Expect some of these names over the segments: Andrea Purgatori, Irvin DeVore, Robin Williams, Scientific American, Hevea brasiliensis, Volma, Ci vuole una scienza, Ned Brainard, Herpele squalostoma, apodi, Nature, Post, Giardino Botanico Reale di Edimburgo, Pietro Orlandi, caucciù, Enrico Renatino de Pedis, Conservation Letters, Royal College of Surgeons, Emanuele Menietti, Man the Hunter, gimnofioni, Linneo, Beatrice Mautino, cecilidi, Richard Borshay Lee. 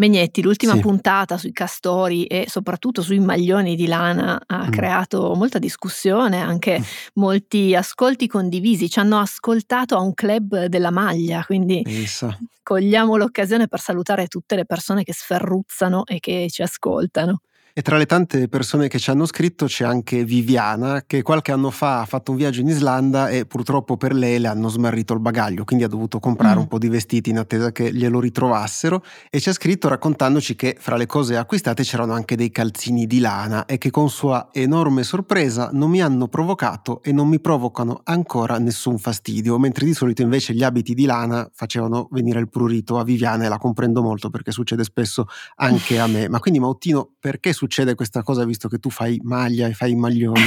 Menietti, l'ultima puntata sui castori e soprattutto sui maglioni di lana ha creato molta discussione, anche molti ascolti condivisi. Ci hanno ascoltato a un club della maglia, quindi cogliamo l'occasione per salutare tutte le persone che sferruzzano e che ci ascoltano. E tra le tante persone che ci hanno scritto c'è anche Viviana, che qualche anno fa ha fatto un viaggio in Islanda e purtroppo per lei le hanno smarrito il bagaglio, quindi ha dovuto comprare un po' di vestiti in attesa che glielo ritrovassero, e ci ha scritto raccontandoci che fra le cose acquistate c'erano anche dei calzini di lana e che, con sua enorme sorpresa, non mi hanno provocato e non mi provocano ancora nessun fastidio, mentre di solito invece gli abiti di lana facevano venire il prurito a Viviana, e la comprendo molto perché succede spesso anche a me. Ma quindi, Mautino, perché succede questa cosa, visto che tu fai maglia e fai maglioni?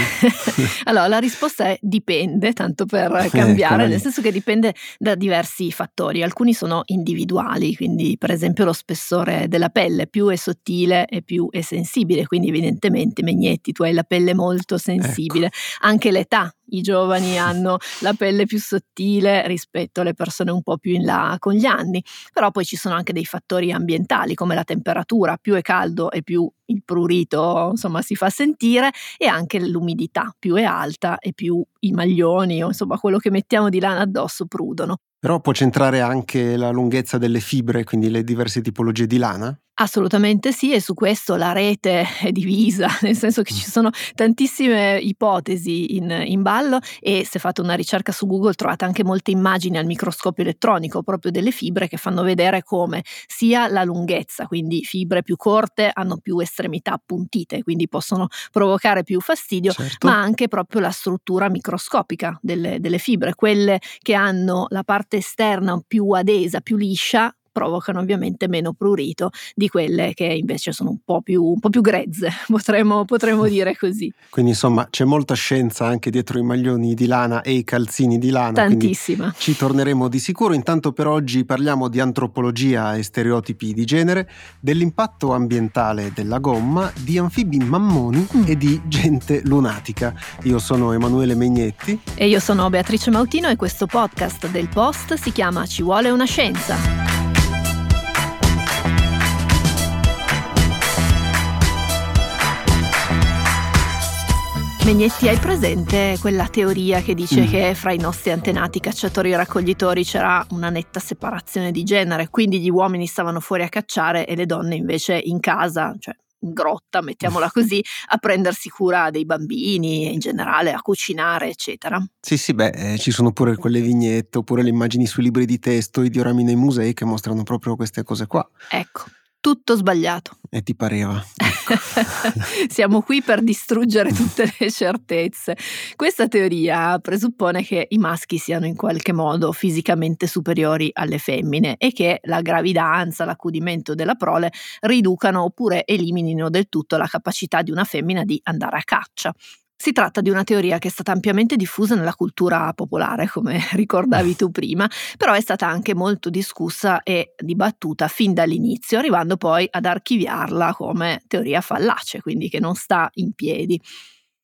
Allora, la risposta è dipende, tanto per cambiare, nel senso che dipende da diversi fattori. Alcuni sono individuali, quindi per esempio lo spessore della pelle: più è sottile e più è sensibile, quindi evidentemente, Menietti, tu hai la pelle molto sensibile. Ecco. Anche l'età: i giovani hanno la pelle più sottile rispetto alle persone un po' più in là con gli anni. Però poi ci sono anche dei fattori ambientali, come la temperatura: più è caldo e più il prurito, insomma, si fa sentire, e anche l'umidità: più è alta e più i maglioni, o insomma quello che mettiamo di lana addosso, prudono. Però può c'entrare anche la lunghezza delle fibre, quindi le diverse tipologie di lana? Assolutamente sì, e su questo la rete è divisa, nel senso che ci sono tantissime ipotesi in ballo, e se fate una ricerca su Google trovate anche molte immagini al microscopio elettronico proprio delle fibre, che fanno vedere come sia la lunghezza, quindi fibre più corte hanno più estremità appuntite, quindi possono provocare più fastidio, ma anche proprio la struttura microscopica delle fibre. Quelle che hanno la parte esterna più adesa, più liscia, provocano ovviamente meno prurito di quelle che invece sono un po' più grezze, potremmo dire così. Quindi, insomma, c'è molta scienza anche dietro i maglioni di lana e i calzini di lana. Tantissima. Ci torneremo di sicuro. Intanto per oggi parliamo di antropologia e stereotipi di genere, dell'impatto ambientale della gomma, di anfibi mammoni e di gente lunatica. Io sono Emanuele Menietti. E io sono Beatrice Mautino, e questo podcast del Post si chiama Ci vuole una scienza. Menietti, hai presente quella teoria che dice che fra i nostri antenati cacciatori e raccoglitori c'era una netta separazione di genere, quindi gli uomini stavano fuori a cacciare e le donne invece in casa, cioè in grotta, mettiamola così, a prendersi cura dei bambini e in generale a cucinare, eccetera? Sì, ci sono pure quelle vignette, oppure le immagini sui libri di testo, i diorami nei musei che mostrano proprio queste cose qua. Ecco. Tutto sbagliato. E ti pareva. Ecco. Siamo qui per distruggere tutte le certezze. Questa teoria presuppone che i maschi siano in qualche modo fisicamente superiori alle femmine e che la gravidanza, l'accudimento della prole riducano oppure eliminino del tutto la capacità di una femmina di andare a caccia. Si tratta di una teoria che è stata ampiamente diffusa nella cultura popolare, come ricordavi tu prima, però è stata anche molto discussa e dibattuta fin dall'inizio, arrivando poi ad archiviarla come teoria fallace, quindi che non sta in piedi.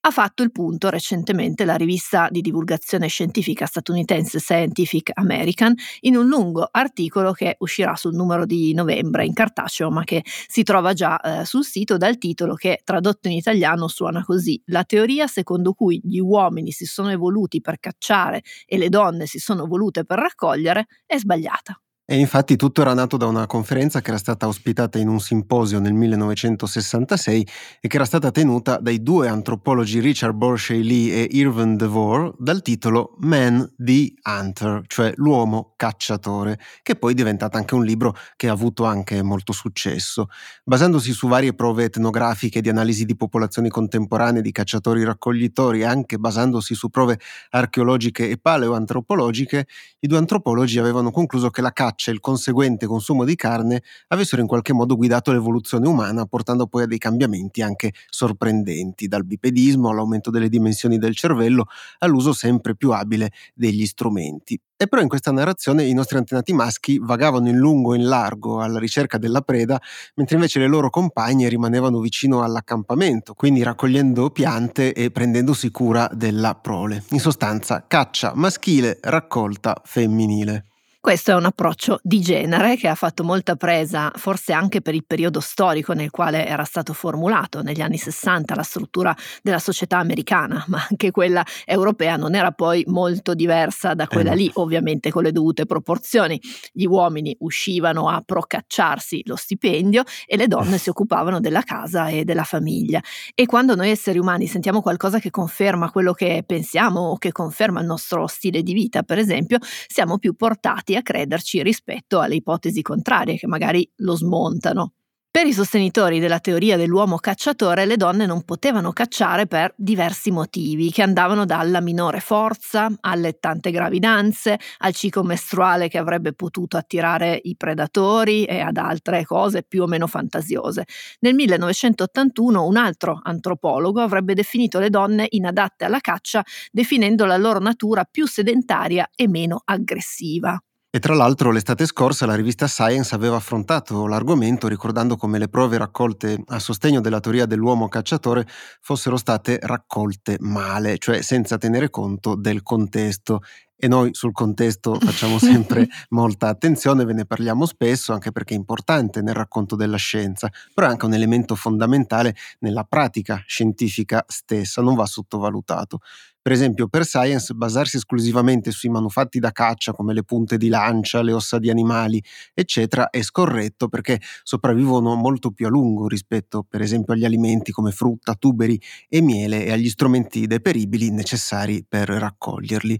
Ha fatto il punto recentemente la rivista di divulgazione scientifica statunitense Scientific American in un lungo articolo che uscirà sul numero di novembre in cartaceo, ma che si trova già sul sito, dal titolo che tradotto in italiano suona così: la teoria secondo cui gli uomini si sono evoluti per cacciare e le donne si sono volute per raccogliere è sbagliata. E infatti tutto era nato da una conferenza che era stata ospitata in un simposio nel 1966 e che era stata tenuta dai due antropologi Richard Borshay Lee e Irvin DeVore, dal titolo Man the Hunter, cioè l'uomo cacciatore, che poi è diventato anche un libro che ha avuto anche molto successo. Basandosi su varie prove etnografiche di analisi di popolazioni contemporanee di cacciatori-raccoglitori, e anche basandosi su prove archeologiche e paleoantropologiche, i due antropologi avevano concluso che la caccia e il conseguente consumo di carne avessero in qualche modo guidato l'evoluzione umana, portando poi a dei cambiamenti anche sorprendenti, dal bipedismo all'aumento delle dimensioni del cervello all'uso sempre più abile degli strumenti. E però in questa narrazione i nostri antenati maschi vagavano in lungo e in largo alla ricerca della preda, mentre invece le loro compagne rimanevano vicino all'accampamento, quindi raccogliendo piante e prendendosi cura della prole. In sostanza, caccia maschile, raccolta femminile. Questo è un approccio di genere che ha fatto molta presa, forse anche per il periodo storico nel quale era stato formulato. Negli anni 60 la struttura della società americana, ma anche quella europea, non era poi molto diversa da quella lì, ovviamente con le dovute proporzioni. Gli uomini uscivano a procacciarsi lo stipendio e le donne si occupavano della casa e della famiglia. E quando noi esseri umani sentiamo qualcosa che conferma quello che pensiamo o che conferma il nostro stile di vita, per esempio, siamo più portati a crederci rispetto alle ipotesi contrarie che magari lo smontano. Per i sostenitori della teoria dell'uomo cacciatore, le donne non potevano cacciare per diversi motivi, che andavano dalla minore forza, alle tante gravidanze, al ciclo mestruale che avrebbe potuto attirare i predatori e ad altre cose più o meno fantasiose. Nel 1981 un altro antropologo avrebbe definito le donne inadatte alla caccia, definendo la loro natura più sedentaria e meno aggressiva. E tra l'altro l'estate scorsa la rivista Science aveva affrontato l'argomento ricordando come le prove raccolte a sostegno della teoria dell'uomo cacciatore fossero state raccolte male, cioè senza tenere conto del contesto. E noi sul contesto facciamo sempre molta attenzione, ve ne parliamo spesso anche perché è importante nel racconto della scienza, però è anche un elemento fondamentale nella pratica scientifica stessa, non va sottovalutato. Per esempio, per Science, basarsi esclusivamente sui manufatti da caccia come le punte di lancia, le ossa di animali, eccetera, è scorretto perché sopravvivono molto più a lungo rispetto, per esempio, agli alimenti come frutta, tuberi e miele e agli strumenti deperibili necessari per raccoglierli.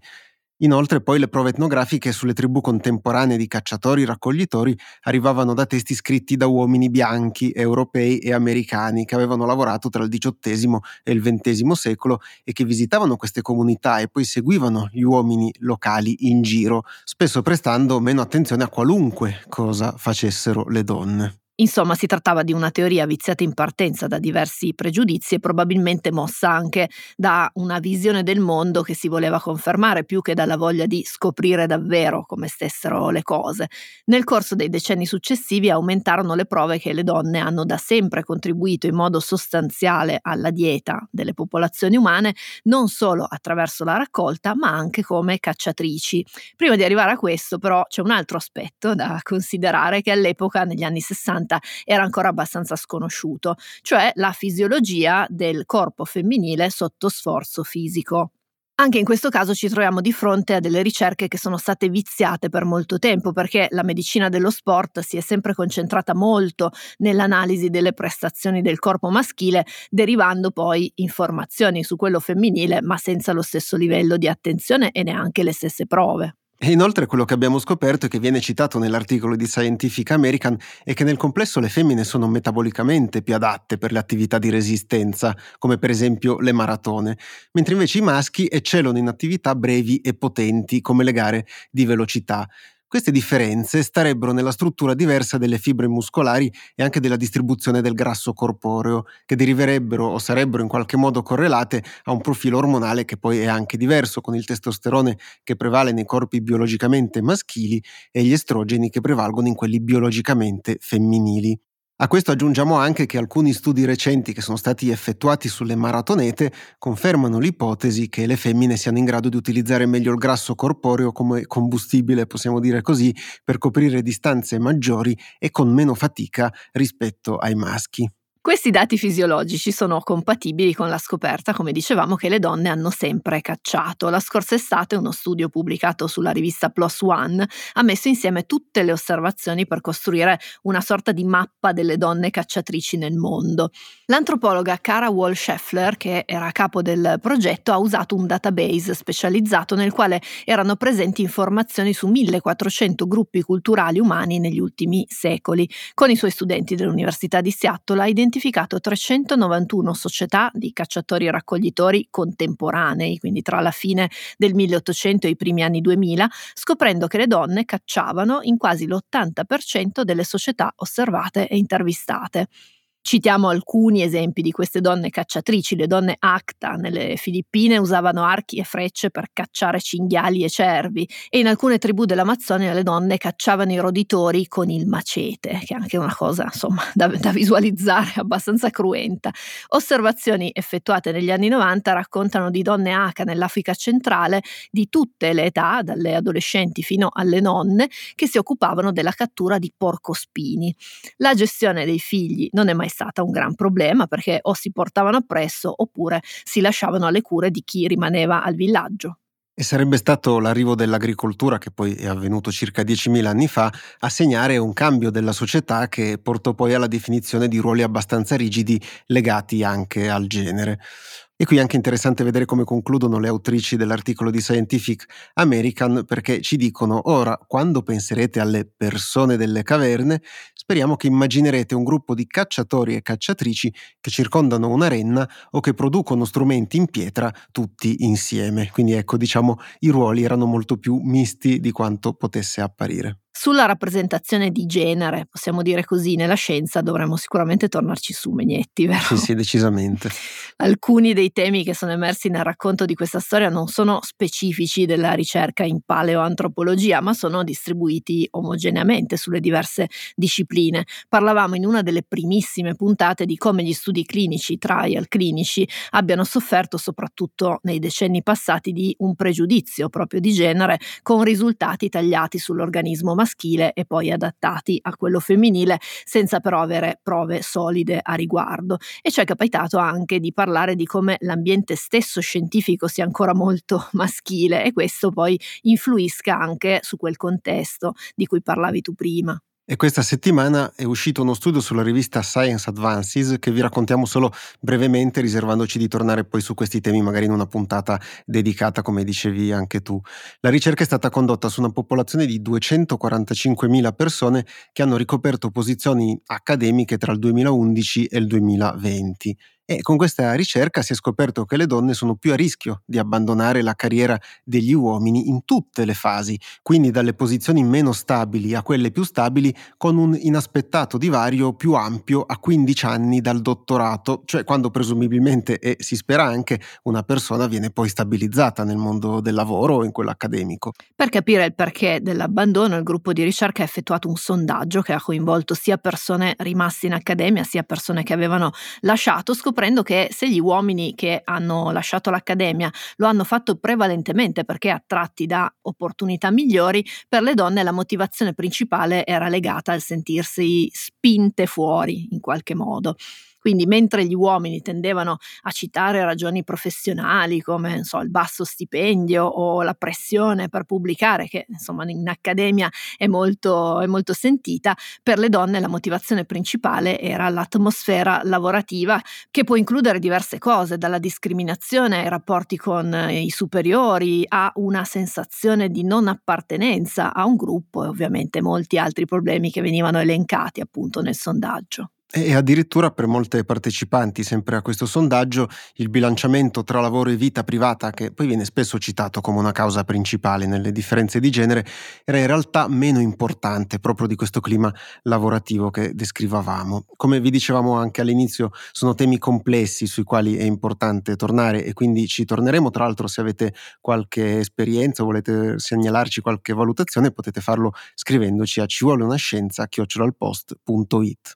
Inoltre poi le prove etnografiche sulle tribù contemporanee di cacciatori-raccoglitori arrivavano da testi scritti da uomini bianchi, europei e americani che avevano lavorato tra il XVIII e il XX secolo e che visitavano queste comunità e poi seguivano gli uomini locali in giro, spesso prestando meno attenzione a qualunque cosa facessero le donne. Insomma, si trattava di una teoria viziata in partenza da diversi pregiudizi e probabilmente mossa anche da una visione del mondo che si voleva confermare più che dalla voglia di scoprire davvero come stessero le cose. Nel corso dei decenni successivi aumentarono le prove che le donne hanno da sempre contribuito in modo sostanziale alla dieta delle popolazioni umane, non solo attraverso la raccolta, ma anche come cacciatrici. Prima di arrivare a questo, però, c'è un altro aspetto da considerare che all'epoca, negli anni 60, era ancora abbastanza sconosciuto, cioè la fisiologia del corpo femminile sotto sforzo fisico. Anche in questo caso ci troviamo di fronte a delle ricerche che sono state viziate per molto tempo, perché la medicina dello sport si è sempre concentrata molto nell'analisi delle prestazioni del corpo maschile, derivando poi informazioni su quello femminile, ma senza lo stesso livello di attenzione e neanche le stesse prove. E inoltre quello che abbiamo scoperto e che viene citato nell'articolo di Scientific American è che nel complesso le femmine sono metabolicamente più adatte per le attività di resistenza, come per esempio le maratone, mentre invece i maschi eccellono in attività brevi e potenti, come le gare di velocità. Queste differenze starebbero nella struttura diversa delle fibre muscolari e anche della distribuzione del grasso corporeo, che deriverebbero o sarebbero in qualche modo correlate a un profilo ormonale che poi è anche diverso, con il testosterone che prevale nei corpi biologicamente maschili e gli estrogeni che prevalgono in quelli biologicamente femminili. A questo aggiungiamo anche che alcuni studi recenti che sono stati effettuati sulle maratonete confermano l'ipotesi che le femmine siano in grado di utilizzare meglio il grasso corporeo come combustibile, possiamo dire così, per coprire distanze maggiori e con meno fatica rispetto ai maschi. Questi dati fisiologici sono compatibili con la scoperta, come dicevamo, che le donne hanno sempre cacciato. La scorsa estate uno studio pubblicato sulla rivista PLOS One ha messo insieme tutte le osservazioni per costruire una sorta di mappa delle donne cacciatrici nel mondo. L'antropologa Cara Wall-Scheffler, che era a capo del progetto, ha usato un database specializzato nel quale erano presenti informazioni su 1400 gruppi culturali umani negli ultimi secoli. Con i suoi studenti dell'Università di Seattle ha identificato 391 società di cacciatori e raccoglitori contemporanei, quindi tra la fine del 1800 e i primi anni 2000, scoprendo che le donne cacciavano in quasi l'80% delle società osservate e intervistate. Citiamo alcuni esempi di queste donne cacciatrici. Le donne Acta nelle Filippine usavano archi e frecce per cacciare cinghiali e cervi, e in alcune tribù dell'Amazzonia le donne cacciavano i roditori con il macete, che è anche una cosa, insomma, da visualizzare, abbastanza cruenta. Osservazioni effettuate negli anni 90 raccontano di donne Aka nell'Africa centrale di tutte le età, dalle adolescenti fino alle nonne, che si occupavano della cattura di porcospini. La gestione dei figli non è mai stata un gran problema, perché o si portavano appresso oppure si lasciavano alle cure di chi rimaneva al villaggio. E sarebbe stato l'arrivo dell'agricoltura, che poi è avvenuto circa 10.000 anni fa, a segnare un cambio della società che portò poi alla definizione di ruoli abbastanza rigidi legati anche al genere. E qui è anche interessante vedere come concludono le autrici dell'articolo di Scientific American, perché ci dicono: ora, quando penserete alle persone delle caverne, speriamo che immaginerete un gruppo di cacciatori e cacciatrici che circondano una renna o che producono strumenti in pietra tutti insieme. Quindi ecco, diciamo, i ruoli erano molto più misti di quanto potesse apparire. Sulla rappresentazione di genere, possiamo dire così, nella scienza dovremmo sicuramente tornarci su, Menietti, vero? Sì, decisamente. Alcuni dei temi che sono emersi nel racconto di questa storia non sono specifici della ricerca in paleoantropologia, ma sono distribuiti omogeneamente sulle diverse discipline. Parlavamo in una delle primissime puntate di come gli studi clinici, trial clinici, abbiano sofferto soprattutto nei decenni passati di un pregiudizio proprio di genere, con risultati tagliati sull'organismo maschile e poi adattati a quello femminile, senza però avere prove solide a riguardo. E ci è capitato anche di parlare di come l'ambiente stesso scientifico sia ancora molto maschile, e questo poi influisca anche su quel contesto di cui parlavi tu prima. E questa settimana è uscito uno studio sulla rivista Science Advances, che vi raccontiamo solo brevemente, riservandoci di tornare poi su questi temi magari in una puntata dedicata, come dicevi anche tu. La ricerca è stata condotta su una popolazione di 245.000 persone che hanno ricoperto posizioni accademiche tra il 2011 e il 2020. E con questa ricerca si è scoperto che le donne sono più a rischio di abbandonare la carriera degli uomini in tutte le fasi, quindi dalle posizioni meno stabili a quelle più stabili, con un inaspettato divario più ampio a 15 anni dal dottorato, cioè quando presumibilmente, e si spera anche, una persona viene poi stabilizzata nel mondo del lavoro o in quello accademico. Per capire il perché dell'abbandono, il gruppo di ricerca ha effettuato un sondaggio che ha coinvolto sia persone rimaste in accademia sia persone che avevano lasciato, scoprendo che se gli uomini che hanno lasciato l'accademia lo hanno fatto prevalentemente perché attratti da opportunità migliori, per le donne la motivazione principale era legata al sentirsi spinte fuori in qualche modo. Quindi mentre gli uomini tendevano a citare ragioni professionali come il basso stipendio o la pressione per pubblicare, che insomma in accademia è molto sentita, per le donne la motivazione principale era l'atmosfera lavorativa, che può includere diverse cose, dalla discriminazione ai rapporti con i superiori a una sensazione di non appartenenza a un gruppo e ovviamente molti altri problemi che venivano elencati appunto nel sondaggio. E addirittura per molte partecipanti sempre a questo sondaggio il bilanciamento tra lavoro e vita privata, che poi viene spesso citato come una causa principale nelle differenze di genere, era in realtà meno importante proprio di questo clima lavorativo che descrivavamo. Come vi dicevamo anche all'inizio, sono temi complessi sui quali è importante tornare, e quindi ci torneremo. Tra l'altro, se avete qualche esperienza o volete segnalarci qualche valutazione, potete farlo scrivendoci a civuolunascienza@ilpost.it.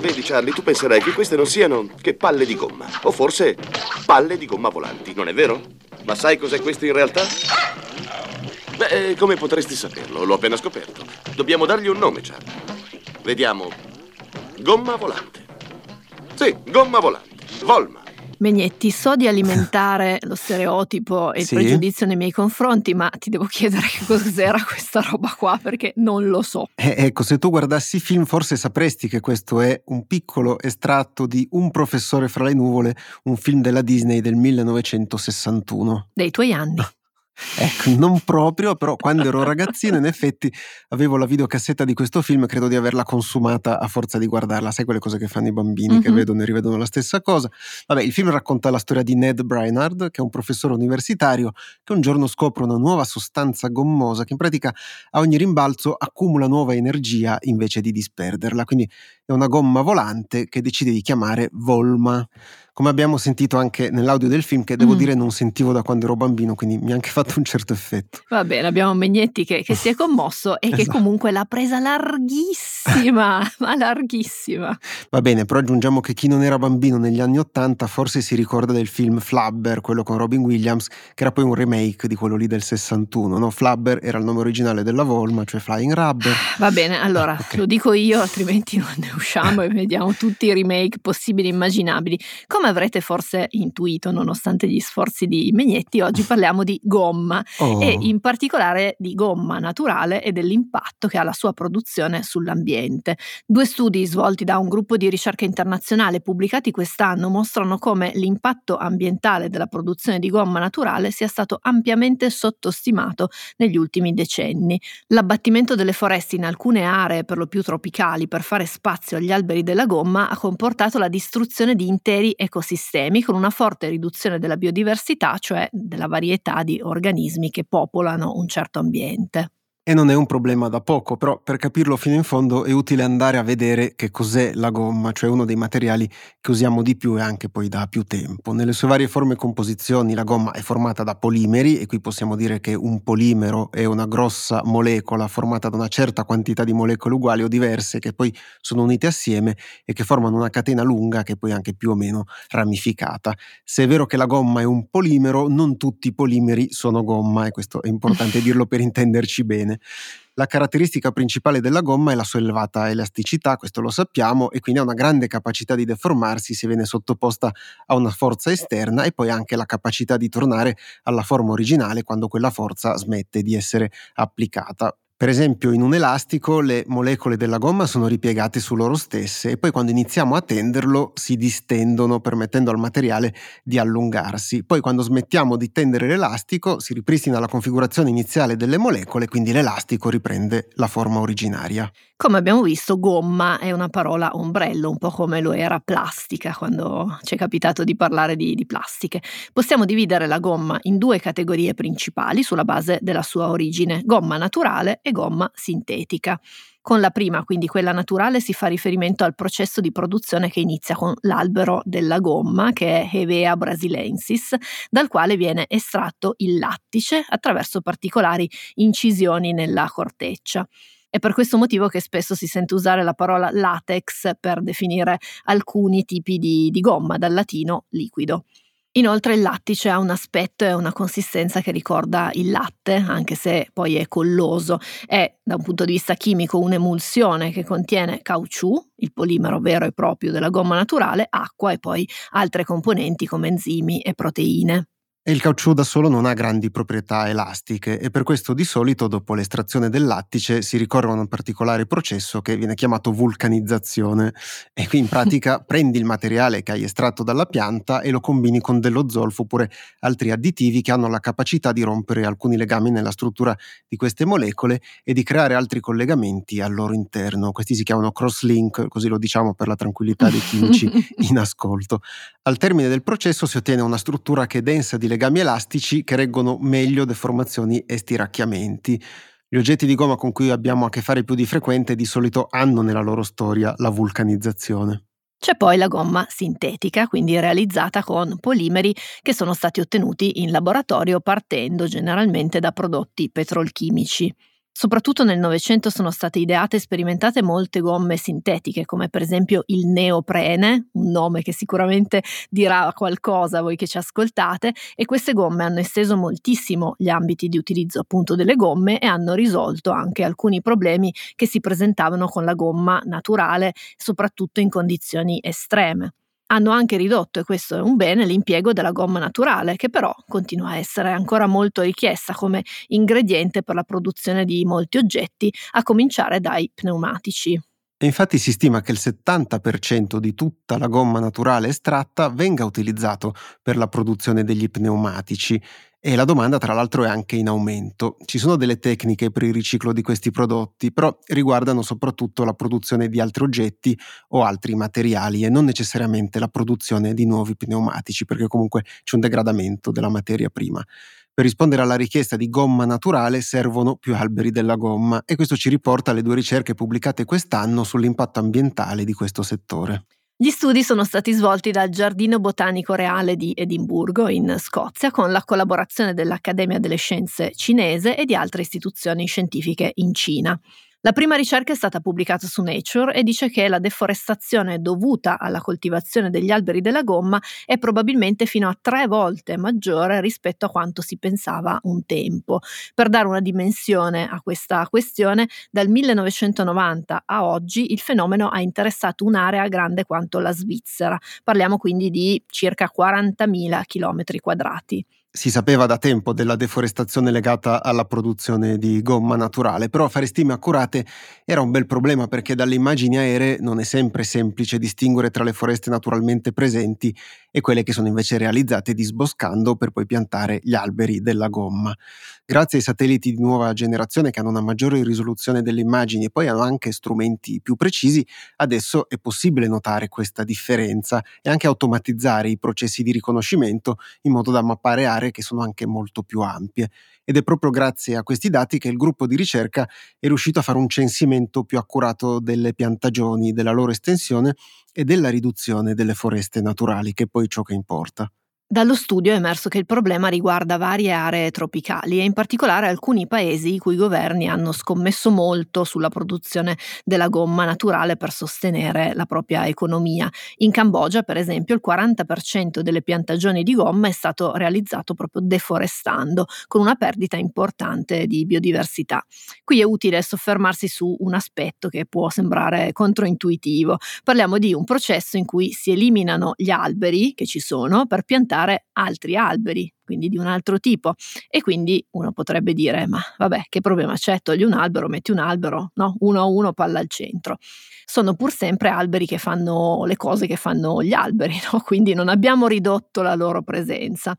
Vedi Charlie, tu penserai che queste non siano che palle di gomma, o forse palle di gomma volanti, non è vero? Ma sai cos'è questo in realtà? Beh, come potresti saperlo? L'ho appena scoperto. Dobbiamo dargli un nome, Charlie. Vediamo. Gomma volante. Sì, gomma volante. Volma. Menietti, so di alimentare lo stereotipo e il pregiudizio nei miei confronti, ma ti devo chiedere che cos'era questa roba qua, perché non lo so. Ecco, se tu guardassi film forse sapresti che questo è un piccolo estratto di Un professore fra le nuvole, un film della Disney del 1961. Dei tuoi anni. Ecco, non proprio, però quando ero ragazzino in effetti avevo la videocassetta di questo film, credo di averla consumata a forza di guardarla, sai quelle cose che fanno i bambini che vedono e rivedono la stessa cosa. Vabbè, il film racconta la storia di Ned Brainard, che è un professore universitario che un giorno scopre una nuova sostanza gommosa che in pratica a ogni rimbalzo accumula nuova energia invece di disperderla, quindi è una gomma volante che decide di chiamare Volma. Come abbiamo sentito anche nell'audio del film, che devo dire non sentivo da quando ero bambino, quindi mi ha anche fatto un certo effetto. Va bene, abbiamo Menietti che si è commosso e esatto, che comunque l'ha presa larghissima, ma larghissima. Va bene, però aggiungiamo che chi non era bambino negli anni '80 forse si ricorda del film Flubber, quello con Robin Williams, che era poi un remake di quello lì del 61, no? Flubber era il nome originale della volma, cioè Flying Rubber. Va bene, allora okay, lo dico io, altrimenti non ne usciamo e vediamo tutti i remake possibili e immaginabili. Come avrete forse intuito, nonostante gli sforzi di Menietti, oggi parliamo di gomma e in particolare di gomma naturale e dell'impatto che ha la sua produzione sull'ambiente. Due studi svolti da un gruppo di ricerca internazionale pubblicati quest'anno mostrano come l'impatto ambientale della produzione di gomma naturale sia stato ampiamente sottostimato negli ultimi decenni. L'abbattimento delle foreste in alcune aree per lo più tropicali per fare spazio agli alberi della gomma ha comportato la distruzione di interi ecosistemi con una forte riduzione della biodiversità, cioè della varietà di organismi che popolano un certo ambiente. E non è un problema da poco, però per capirlo fino in fondo è utile andare a vedere che cos'è la gomma, cioè uno dei materiali che usiamo di più e anche poi da più tempo. Nelle sue varie forme e composizioni la gomma è formata da polimeri, e qui possiamo dire che un polimero è una grossa molecola formata da una certa quantità di molecole uguali o diverse che poi sono unite assieme e che formano una catena lunga che poi è anche più o meno ramificata. Se è vero che la gomma è un polimero, non tutti i polimeri sono gomma, e questo è importante dirlo per intenderci bene. La caratteristica principale della gomma è la sua elevata elasticità, questo lo sappiamo, e quindi ha una grande capacità di deformarsi se viene sottoposta a una forza esterna, e poi anche la capacità di tornare alla forma originale quando quella forza smette di essere applicata. Per esempio in un elastico le molecole della gomma sono ripiegate su loro stesse e poi quando iniziamo a tenderlo si distendono, permettendo al materiale di allungarsi. Poi quando smettiamo di tendere l'elastico si ripristina la configurazione iniziale delle molecole, quindi l'elastico riprende la forma originaria. Come abbiamo visto, gomma è una parola ombrello, un po' come lo era plastica quando ci è capitato di parlare di plastiche. Possiamo dividere la gomma in due categorie principali sulla base della sua origine: gomma naturale e gomma sintetica. Con la prima, quindi quella naturale, si fa riferimento al processo di produzione che inizia con l'albero della gomma, che è Hevea brasiliensis, dal quale viene estratto il lattice attraverso particolari incisioni nella corteccia. È per questo motivo che spesso si sente usare la parola latex per definire alcuni tipi di gomma, dal latino liquido. Inoltre il lattice ha un aspetto e una consistenza che ricorda il latte, anche se poi è colloso. È, da un punto di vista chimico, un'emulsione che contiene caucciù, il polimero vero e proprio della gomma naturale, acqua e poi altre componenti come enzimi e proteine. E il caucciù da solo non ha grandi proprietà elastiche e per questo di solito dopo l'estrazione del lattice si ricorre a un particolare processo che viene chiamato vulcanizzazione, e qui in pratica prendi il materiale che hai estratto dalla pianta e lo combini con dello zolfo oppure altri additivi che hanno la capacità di rompere alcuni legami nella struttura di queste molecole e di creare altri collegamenti al loro interno. Questi si chiamano cross-link, così lo diciamo per la tranquillità dei chimici in ascolto. Al termine del processo si ottiene una struttura che è densa di legami elastici che reggono meglio deformazioni e stiracchiamenti. Gli oggetti di gomma con cui abbiamo a che fare più di frequente di solito hanno nella loro storia la vulcanizzazione. C'è poi la gomma sintetica, quindi realizzata con polimeri che sono stati ottenuti in laboratorio partendo generalmente da prodotti petrolchimici. Soprattutto nel Novecento sono state ideate e sperimentate molte gomme sintetiche, come per esempio il neoprene, un nome che sicuramente dirà qualcosa a voi che ci ascoltate, e queste gomme hanno esteso moltissimo gli ambiti di utilizzo appunto delle gomme e hanno risolto anche alcuni problemi che si presentavano con la gomma naturale, soprattutto in condizioni estreme. Hanno anche ridotto, e questo è un bene, l'impiego della gomma naturale, che però continua a essere ancora molto richiesta come ingrediente per la produzione di molti oggetti, a cominciare dai pneumatici. E infatti si stima che il 70% di tutta la gomma naturale estratta venga utilizzato per la produzione degli pneumatici, e la domanda tra l'altro è anche in aumento. Ci sono delle tecniche per il riciclo di questi prodotti, però riguardano soprattutto la produzione di altri oggetti o altri materiali e non necessariamente la produzione di nuovi pneumatici, perché comunque c'è un degradamento della materia prima. Per rispondere alla richiesta di gomma naturale servono più alberi della gomma, e questo ci riporta alle due ricerche pubblicate quest'anno sull'impatto ambientale di questo settore. Gli studi sono stati svolti dal Giardino Botanico Reale di Edimburgo, in Scozia, con la collaborazione dell'Accademia delle Scienze cinese e di altre istituzioni scientifiche in Cina. La prima ricerca è stata pubblicata su Nature e dice che la deforestazione dovuta alla coltivazione degli alberi della gomma è probabilmente fino a 3 volte maggiore rispetto a quanto si pensava un tempo. Per dare una dimensione a questa questione, dal 1990 a oggi il fenomeno ha interessato un'area grande quanto la Svizzera. Parliamo quindi di circa 40.000 chilometri quadrati. Si sapeva da tempo della deforestazione legata alla produzione di gomma naturale, però fare stime accurate era un bel problema, perché dalle immagini aeree non è sempre semplice distinguere tra le foreste naturalmente presenti e quelle che sono invece realizzate disboscando per poi piantare gli alberi della gomma. Grazie ai satelliti di nuova generazione, che hanno una maggiore risoluzione delle immagini e poi hanno anche strumenti più precisi, adesso è possibile notare questa differenza e anche automatizzare i processi di riconoscimento in modo da mappare aree che sono anche molto più ampie. Ed è proprio grazie a questi dati che il gruppo di ricerca è riuscito a fare un censimento più accurato delle piantagioni, della loro estensione e della riduzione delle foreste naturali, che è poi ciò che importa. Dallo studio è emerso che il problema riguarda varie aree tropicali e in particolare alcuni paesi i cui governi hanno scommesso molto sulla produzione della gomma naturale per sostenere la propria economia. In Cambogia, per esempio, il 40% delle piantagioni di gomma è stato realizzato proprio deforestando, con una perdita importante di biodiversità. Qui è utile soffermarsi su un aspetto che può sembrare controintuitivo. Parliamo di un processo in cui si eliminano gli alberi che ci sono per piantare altri alberi, quindi di un altro tipo, e quindi uno potrebbe dire: ma vabbè, che problema c'è, togli un albero, metti un albero, no? Uno a uno, palla al centro. Sono pur sempre alberi che fanno le cose che fanno gli alberi, no? Quindi non abbiamo ridotto la loro presenza.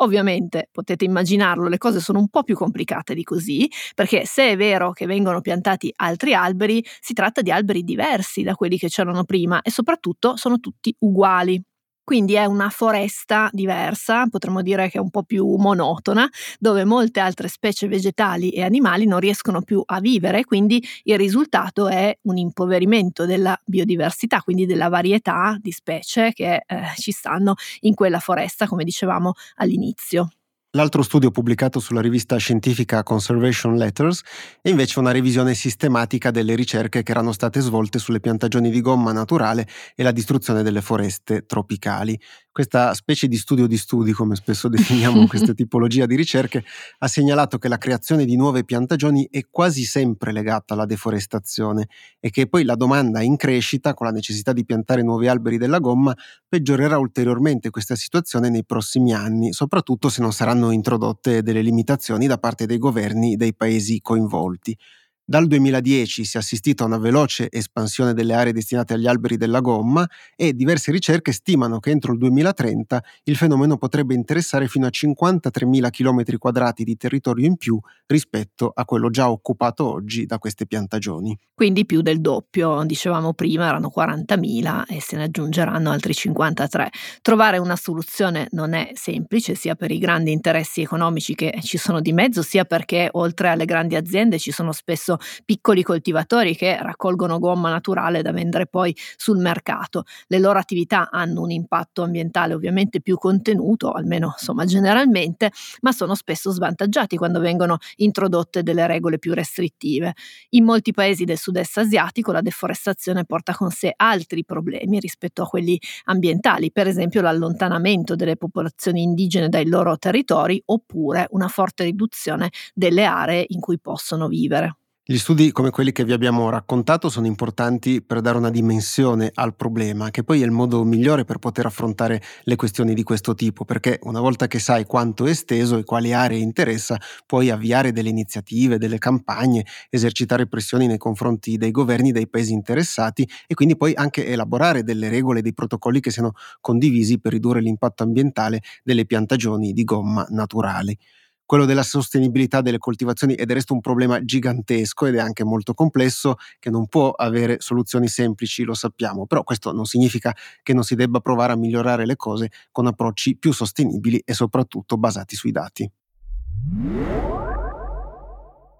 Ovviamente, potete immaginarlo, le cose sono un po' più complicate di così, perché se è vero che vengono piantati altri alberi, si tratta di alberi diversi da quelli che c'erano prima e soprattutto sono tutti uguali. Quindi è una foresta diversa, potremmo dire che è un po' più monotona, dove molte altre specie vegetali e animali non riescono più a vivere, quindi il risultato è un impoverimento della biodiversità, quindi della varietà di specie che ci stanno in quella foresta, come dicevamo all'inizio. L'altro studio pubblicato sulla rivista scientifica Conservation Letters è invece una revisione sistematica delle ricerche che erano state svolte sulle piantagioni di gomma naturale e la distruzione delle foreste tropicali. Questa specie di studi, come spesso definiamo questa tipologia di ricerche, ha segnalato che la creazione di nuove piantagioni è quasi sempre legata alla deforestazione e che poi la domanda in crescita, con la necessità di piantare nuovi alberi della gomma, peggiorerà ulteriormente questa situazione nei prossimi anni, soprattutto se non saranno introdotte delle limitazioni da parte dei governi dei paesi coinvolti. Dal 2010 si è assistito a una veloce espansione delle aree destinate agli alberi della gomma e diverse ricerche stimano che entro il 2030 il fenomeno potrebbe interessare fino a 53.000 km quadrati di territorio in più rispetto a quello già occupato oggi da queste piantagioni. Quindi più del doppio, dicevamo prima erano 40.000 e se ne aggiungeranno altri 53. Trovare una soluzione non è semplice, sia per i grandi interessi economici che ci sono di mezzo, sia perché oltre alle grandi aziende ci sono spesso piccoli coltivatori che raccolgono gomma naturale da vendere poi sul mercato. Le loro attività hanno un impatto ambientale ovviamente più contenuto, almeno insomma generalmente, ma sono spesso svantaggiati quando vengono introdotte delle regole più restrittive. In molti paesi del sud-est asiatico la deforestazione porta con sé altri problemi rispetto a quelli ambientali, per esempio l'allontanamento delle popolazioni indigene dai loro territori oppure una forte riduzione delle aree in cui possono vivere. Gli studi come quelli che vi abbiamo raccontato sono importanti per dare una dimensione al problema, che poi è il modo migliore per poter affrontare le questioni di questo tipo, perché una volta che sai quanto è esteso e quali aree interessa, puoi avviare delle iniziative, delle campagne, esercitare pressioni nei confronti dei governi, dei paesi interessati e quindi poi anche elaborare delle regole, dei protocolli che siano condivisi per ridurre l'impatto ambientale delle piantagioni di gomma naturali. Quello della sostenibilità delle coltivazioni è del resto un problema gigantesco ed è anche molto complesso, che non può avere soluzioni semplici, lo sappiamo, però questo non significa che non si debba provare a migliorare le cose con approcci più sostenibili e soprattutto basati sui dati.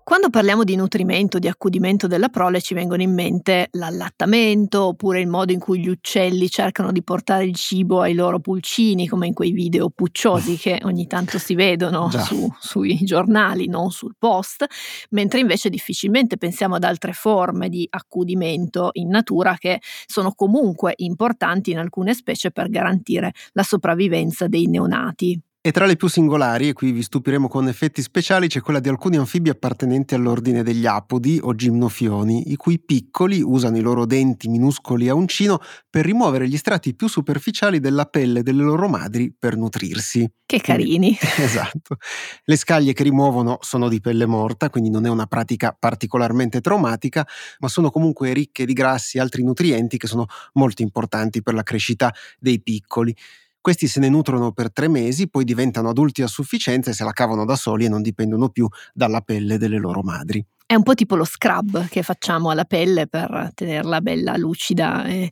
Quando parliamo di nutrimento, di accudimento della prole, ci vengono in mente l'allattamento oppure il modo in cui gli uccelli cercano di portare il cibo ai loro pulcini, come in quei video pucciosi che ogni tanto si vedono sui giornali, non sul post, mentre invece difficilmente pensiamo ad altre forme di accudimento in natura che sono comunque importanti in alcune specie per garantire la sopravvivenza dei neonati. E tra le più singolari, e qui vi stupiremo con effetti speciali, c'è quella di alcuni anfibi appartenenti all'ordine degli apodi o gimnofioni, i cui piccoli usano i loro denti minuscoli a uncino per rimuovere gli strati più superficiali della pelle delle loro madri per nutrirsi. Che carini! Esatto. Le scaglie che rimuovono sono di pelle morta, quindi non è una pratica particolarmente traumatica, ma sono comunque ricche di grassi e altri nutrienti che sono molto importanti per la crescita dei piccoli. Questi se ne nutrono per 3 mesi, poi diventano adulti a sufficienza e se la cavano da soli e non dipendono più dalla pelle delle loro madri. È un po' tipo lo scrub che facciamo alla pelle per tenerla bella lucida e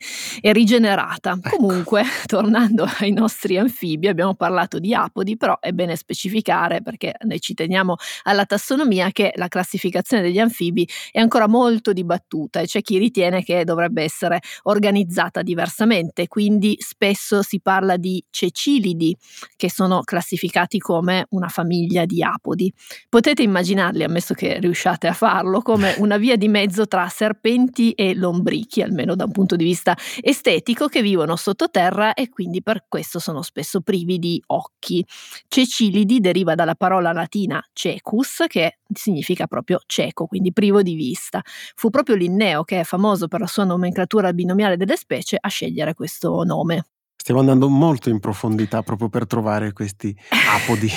rigenerata. Ecco. Comunque, tornando ai nostri anfibi, abbiamo parlato di apodi, però è bene specificare, perché noi ci teniamo alla tassonomia, che la classificazione degli anfibi è ancora molto dibattuta e c'è chi ritiene che dovrebbe essere organizzata diversamente. Quindi spesso si parla di cecilidi, che sono classificati come una famiglia di apodi. Potete immaginarli, ammesso che riusciate a farlo, come una via di mezzo tra serpenti e lombrichi, almeno da un punto di vista estetico, che vivono sottoterra e quindi per questo sono spesso privi di occhi. Cecilidi deriva dalla parola latina cecus, che significa proprio cieco, quindi privo di vista. Fu proprio Linneo, che è famoso per la sua nomenclatura binomiale delle specie, a scegliere questo nome. Stiamo andando molto in profondità proprio per trovare questi apodi.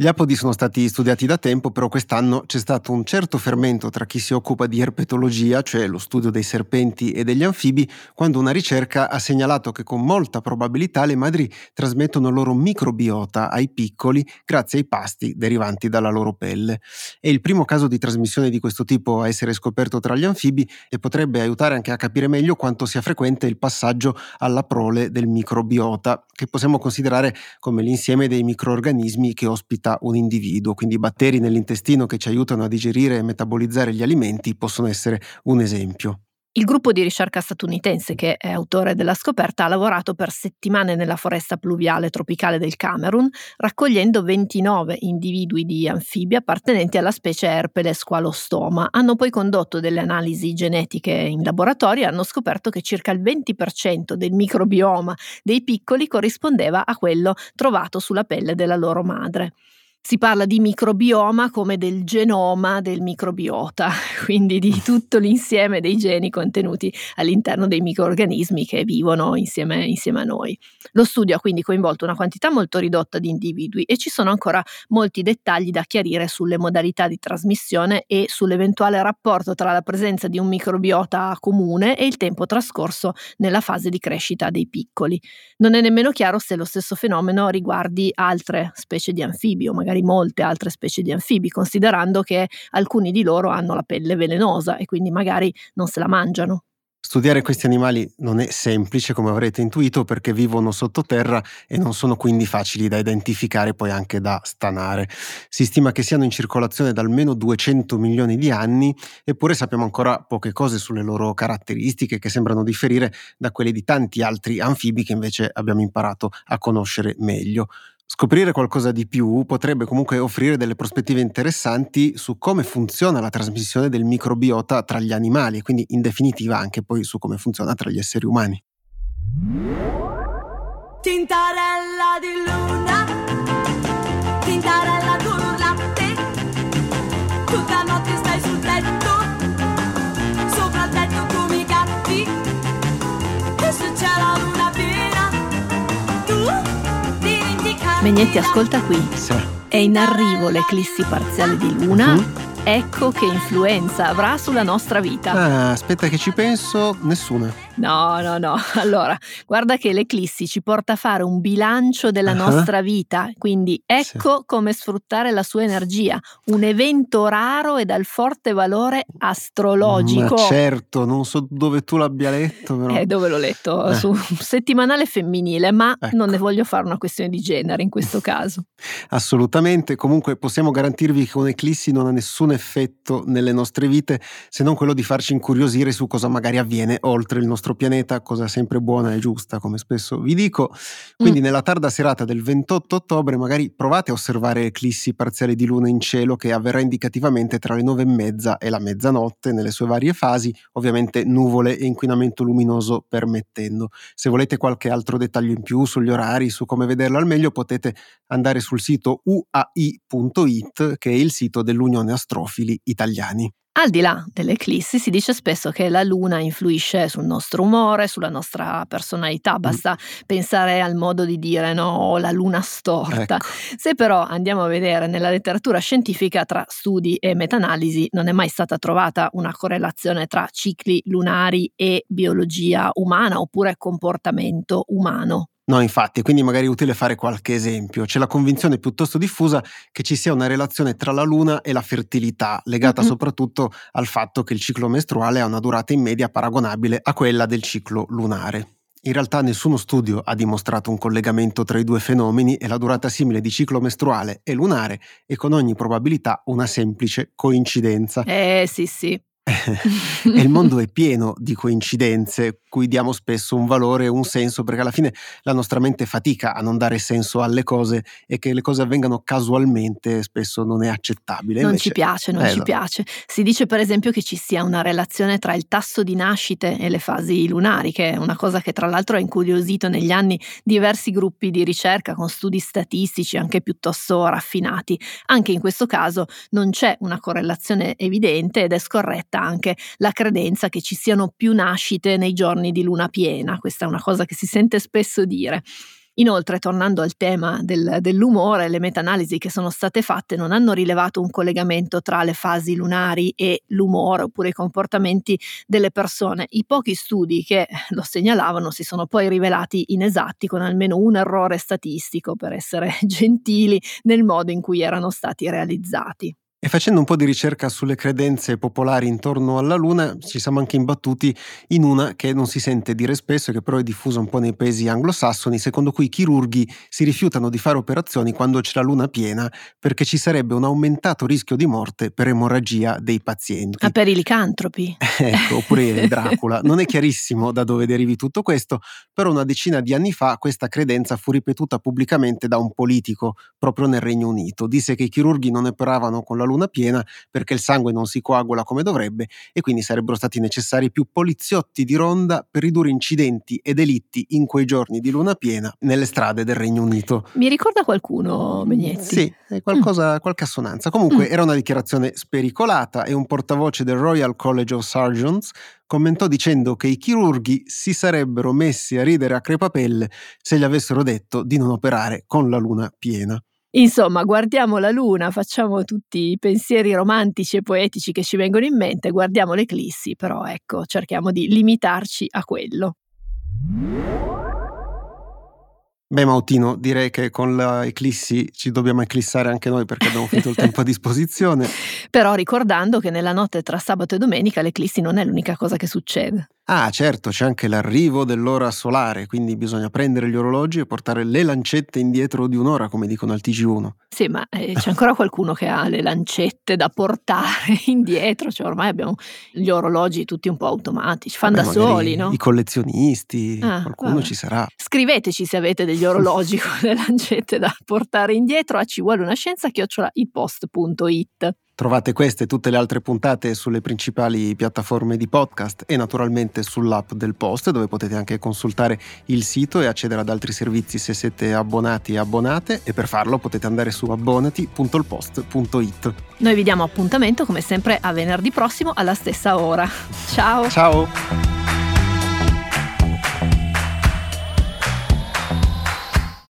Gli apodi sono stati studiati da tempo, però quest'anno c'è stato un certo fermento tra chi si occupa di erpetologia, cioè lo studio dei serpenti e degli anfibi, quando una ricerca ha segnalato che con molta probabilità le madri trasmettono loro microbiota ai piccoli grazie ai pasti derivanti dalla loro pelle. È il primo caso di trasmissione di questo tipo a essere scoperto tra gli anfibi e potrebbe aiutare anche a capire meglio quanto sia frequente il passaggio alla prole del microbiota, che possiamo considerare come l'insieme dei microrganismi che ospita un individuo, quindi batteri nell'intestino che ci aiutano a digerire e metabolizzare gli alimenti possono essere un esempio. Il gruppo di ricerca statunitense che è autore della scoperta ha lavorato per settimane nella foresta pluviale tropicale del Camerun, raccogliendo 29 individui di anfibi appartenenti alla specie Herpele squalostoma. Hanno poi condotto delle analisi genetiche in laboratorio e hanno scoperto che circa il 20% del microbioma dei piccoli corrispondeva a quello trovato sulla pelle della loro madre. Si parla di microbioma come del genoma del microbiota, quindi di tutto l'insieme dei geni contenuti all'interno dei microrganismi che vivono insieme a noi. Lo studio ha quindi coinvolto una quantità molto ridotta di individui e ci sono ancora molti dettagli da chiarire sulle modalità di trasmissione e sull'eventuale rapporto tra la presenza di un microbiota comune e il tempo trascorso nella fase di crescita dei piccoli. Non è nemmeno chiaro se lo stesso fenomeno riguardi altre specie di anfibio, magari molte altre specie di anfibi, considerando che alcuni di loro hanno la pelle velenosa e quindi magari non se la mangiano. Studiare questi animali non è semplice, come avrete intuito, perché vivono sottoterra e non sono quindi facili da identificare e poi anche da stanare. Si stima che siano in circolazione da almeno 200 milioni di anni, eppure sappiamo ancora poche cose sulle loro caratteristiche, che sembrano differire da quelle di tanti altri anfibi che invece abbiamo imparato a conoscere meglio. Scoprire qualcosa di più potrebbe comunque offrire delle prospettive interessanti su come funziona la trasmissione del microbiota tra gli animali e quindi in definitiva anche poi su come funziona tra gli esseri umani. Tintarella di luna, tintarella con un latte, tutta notte stai sul tetto. Menietti, ascolta qui. Sì. È in arrivo l'eclissi parziale di luna. Ecco che influenza avrà sulla nostra vita. Ah, aspetta che ci penso, nessuna. No. Allora, guarda che l'eclissi ci porta a fare un bilancio della nostra vita, quindi ecco come sfruttare la sua energia. Un evento raro e dal forte valore astrologico. Ma certo, non so dove tu l'abbia letto, però. Dove l'ho letto? Su un settimanale femminile, ma ecco, non ne voglio fare una questione di genere in questo caso. Assolutamente, comunque possiamo garantirvi che un'eclissi non ha nessun effetto nelle nostre vite, se non quello di farci incuriosire su cosa magari avviene oltre il nostro pianeta, cosa sempre buona e giusta, come spesso vi dico. Quindi nella tarda serata del 28 ottobre magari provate a osservare l'eclissi parziale di luna in cielo, che avverrà indicativamente tra le 9:30 e la mezzanotte nelle sue varie fasi, ovviamente nuvole e inquinamento luminoso permettendo. Se volete qualche altro dettaglio in più sugli orari, su come vederla al meglio, potete andare sul sito uai.it, che è il sito dell'Unione Astrofili Italiani. Al di là dell'eclissi si dice spesso che la luna influisce sul nostro umore, sulla nostra personalità, basta pensare al modo di dire, no, la luna storta. Ecco. Se però andiamo a vedere nella letteratura scientifica, tra studi e meta-analisi non è mai stata trovata una correlazione tra cicli lunari e biologia umana oppure comportamento umano. No, infatti, quindi magari è utile fare qualche esempio. C'è la convinzione piuttosto diffusa che ci sia una relazione tra la luna e la fertilità, legata soprattutto al fatto che il ciclo mestruale ha una durata in media paragonabile a quella del ciclo lunare. In realtà nessuno studio ha dimostrato un collegamento tra i due fenomeni e la durata simile di ciclo mestruale e lunare è con ogni probabilità una semplice coincidenza. Sì. E il mondo è pieno di coincidenze cui diamo spesso un valore e un senso, perché alla fine la nostra mente fatica a non dare senso alle cose, e che le cose avvengano casualmente spesso non è accettabile. Non invece, ci piace. Si dice per esempio che ci sia una relazione tra il tasso di nascite e le fasi lunari, che è una cosa che tra l'altro ha incuriosito negli anni diversi gruppi di ricerca con studi statistici anche piuttosto raffinati. Anche in questo caso non c'è una correlazione evidente ed è scorretta anche la credenza che ci siano più nascite nei giorni di luna piena. Questa è una cosa che si sente spesso dire. Inoltre, tornando al tema dell'umore, le meta-analisi che sono state fatte non hanno rilevato un collegamento tra le fasi lunari e l'umore oppure i comportamenti delle persone. I pochi studi che lo segnalavano si sono poi rivelati inesatti, con almeno un errore statistico, per essere gentili, nel modo in cui erano stati realizzati. E facendo un po' di ricerca sulle credenze popolari intorno alla luna ci siamo anche imbattuti in una che non si sente dire spesso e che però è diffusa un po' nei paesi anglosassoni, secondo cui i chirurghi si rifiutano di fare operazioni quando c'è la luna piena perché ci sarebbe un aumentato rischio di morte per emorragia dei pazienti. Ah, per i licantropi. Ecco, oppure Dracula. Non è chiarissimo da dove derivi tutto questo, però una decina di anni fa questa credenza fu ripetuta pubblicamente da un politico proprio nel Regno Unito. Disse che i chirurghi non operavano con la luna piena perché il sangue non si coagula come dovrebbe e quindi sarebbero stati necessari più poliziotti di ronda per ridurre incidenti e delitti in quei giorni di luna piena nelle strade del Regno Unito. Mi ricorda qualcuno, Menietti? Sì, è qualcosa, qualche assonanza. Comunque era una dichiarazione spericolata e un portavoce del Royal College of Surgeons commentò dicendo che i chirurghi si sarebbero messi a ridere a crepapelle se gli avessero detto di non operare con la luna piena. Insomma, guardiamo la luna, facciamo tutti i pensieri romantici e poetici che ci vengono in mente, guardiamo l'eclissi, però ecco, cerchiamo di limitarci a quello. Beh, Mautino, direi che con l'eclissi ci dobbiamo eclissare anche noi perché abbiamo finito il tempo a disposizione. Però ricordando che nella notte tra sabato e domenica l'eclissi non è l'unica cosa che succede. Ah, certo, c'è anche l'arrivo dell'ora solare, quindi bisogna prendere gli orologi e portare le lancette indietro di un'ora, come dicono al TG1. Sì, ma c'è ancora qualcuno che ha le lancette da portare indietro, cioè ormai abbiamo gli orologi tutti un po' automatici, fanno da soli, no? I collezionisti, qualcuno ci sarà. Scriveteci se avete degli orologi con le lancette da portare indietro a civuoleunaScienza@ipost.it. Trovate queste e tutte le altre puntate sulle principali piattaforme di podcast e naturalmente sull'app del Post, dove potete anche consultare il sito e accedere ad altri servizi se siete abbonati e abbonate, e per farlo potete andare su abbonati.ilpost.it. Noi vi diamo appuntamento come sempre a venerdì prossimo alla stessa ora. Ciao! Ciao!